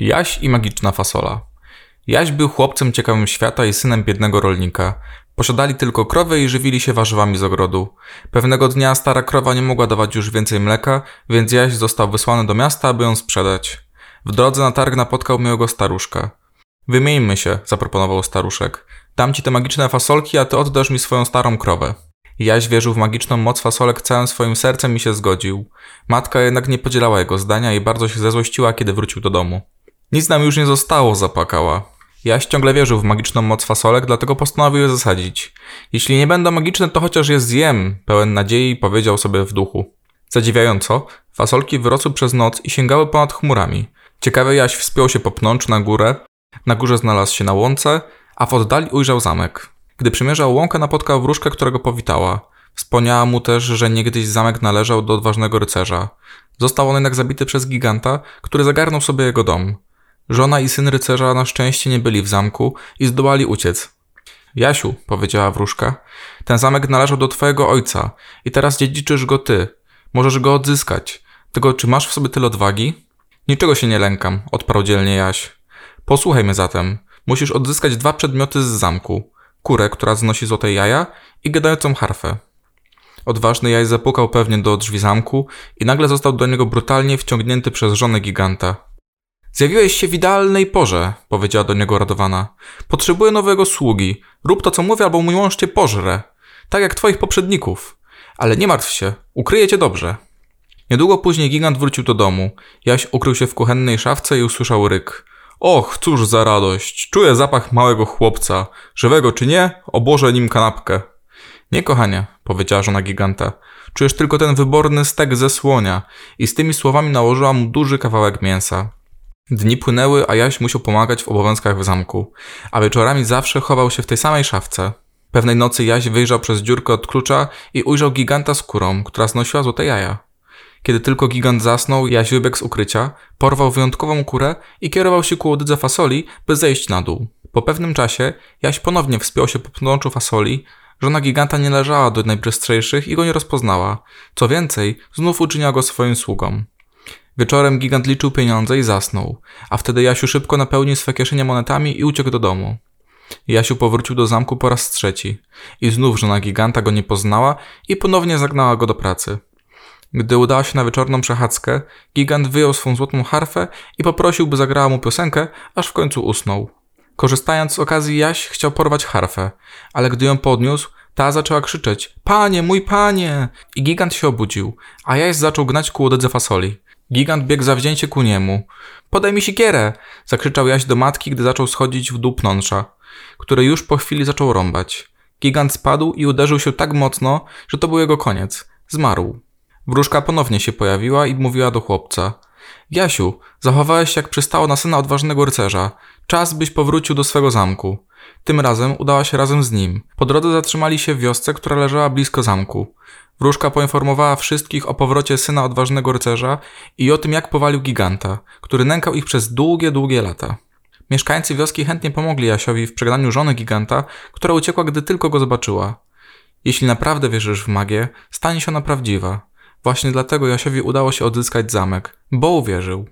Jaś i magiczna fasola. Jaś był chłopcem ciekawym świata i synem biednego rolnika. Posiadali tylko krowę i żywili się warzywami z ogrodu. Pewnego dnia stara krowa nie mogła dawać już więcej mleka, więc Jaś został wysłany do miasta, aby ją sprzedać. W drodze na targ napotkał miłego staruszka. Wymieńmy się, zaproponował staruszek. Dam ci te magiczne fasolki, a ty oddasz mi swoją starą krowę. Jaś wierzył w magiczną moc fasolek całym swoim sercem i się zgodził. Matka jednak nie podzielała jego zdania i bardzo się zezłościła, kiedy wrócił do domu. Nic nam już nie zostało, zapłakała. Jaś ciągle wierzył w magiczną moc fasolek, dlatego postanowił je zasadzić. Jeśli nie będą magiczne, to chociaż je zjem, pełen nadziei powiedział sobie w duchu. Zadziwiająco, fasolki wyrosły przez noc i sięgały ponad chmurami. Ciekawy Jaś wspiął się po pnącz na górę. Na górze znalazł się na łące, a w oddali ujrzał zamek. Gdy przymierzał łąkę, napotkał wróżkę, która go powitała. Wspomniała mu też, że niegdyś zamek należał do odważnego rycerza. Został on jednak zabity przez giganta, który zagarnął sobie jego dom. Żona i syn rycerza na szczęście nie byli w zamku i zdołali uciec. Jasiu, powiedziała wróżka, ten zamek należał do twojego ojca i teraz dziedziczysz go ty. Możesz go odzyskać. Tylko czy masz w sobie tyle odwagi? Niczego się nie lękam, odparł dzielnie Jaś. Posłuchaj mnie zatem. Musisz odzyskać 2 przedmioty z zamku. Kurę, która znosi złote jaja i gadającą harfę. Odważny Jaś zapukał pewnie do drzwi zamku i nagle został do niego brutalnie wciągnięty przez żonę giganta. Zjawiłeś się w idealnej porze, powiedziała do niego radowana. Potrzebuję nowego sługi. Rób to, co mówię, albo mój mąż cię pożre. Tak jak twoich poprzedników. Ale nie martw się, ukryję cię dobrze. Niedługo później gigant wrócił do domu. Jaś ukrył się w kuchennej szafce i usłyszał ryk. Och, cóż za radość. Czuję zapach małego chłopca. Żywego czy nie, obłożę nim kanapkę. Nie, kochanie, powiedziała żona giganta. Czujesz tylko ten wyborny stek ze słonia. I z tymi słowami nałożyła mu duży kawałek mięsa. Dni płynęły, a Jaś musiał pomagać w obowiązkach w zamku. A wieczorami zawsze chował się w tej samej szafce. Pewnej nocy Jaś wyjrzał przez dziurkę od klucza i ujrzał giganta z kurą, która znosiła złote jaja. Kiedy tylko gigant zasnął, Jaś wybiegł z ukrycia, porwał wyjątkową kurę i kierował się ku łodydze fasoli, by zejść na dół. Po pewnym czasie Jaś ponownie wspiął się po pnączu fasoli, żona giganta nie należała do najbystrzejszych i go nie rozpoznała. Co więcej, znów uczyniła go swoim sługą. Wieczorem gigant liczył pieniądze i zasnął, a wtedy Jasiu szybko napełnił swe kieszenie monetami i uciekł do domu. Jasiu powrócił do zamku po raz trzeci i znów żona giganta go nie poznała i ponownie zagnała go do pracy. Gdy udała się na wieczorną przechadzkę, gigant wyjął swą złotą harfę i poprosił, by zagrała mu piosenkę, aż w końcu usnął. Korzystając z okazji, Jaś chciał porwać harfę, ale gdy ją podniósł, ta zaczęła krzyczeć – Panie, mój panie! I gigant się obudził, a Jaś zaczął gnać ku łodydze fasoli. Gigant biegł zawzięcie ku niemu. – Podaj mi sikierę! – zakrzyczał Jaś do matki, gdy zaczął schodzić w dół pnącza, który już po chwili zaczął rąbać. Gigant spadł i uderzył się tak mocno, że to był jego koniec. Zmarł. Wróżka ponownie się pojawiła i mówiła do chłopca. Jasiu, zachowałeś się jak przystało na syna odważnego rycerza. Czas, byś powrócił do swego zamku. Tym razem udała się razem z nim. Po drodze zatrzymali się w wiosce, która leżała blisko zamku. Wróżka poinformowała wszystkich o powrocie syna odważnego rycerza i o tym, jak powalił giganta, który nękał ich przez długie, długie lata. Mieszkańcy wioski chętnie pomogli Jasiowi w przegnaniu żony giganta, która uciekła, gdy tylko go zobaczyła. Jeśli naprawdę wierzysz w magię, stanie się ona prawdziwa. Właśnie dlatego Jasiowi udało się odzyskać zamek, bo uwierzył.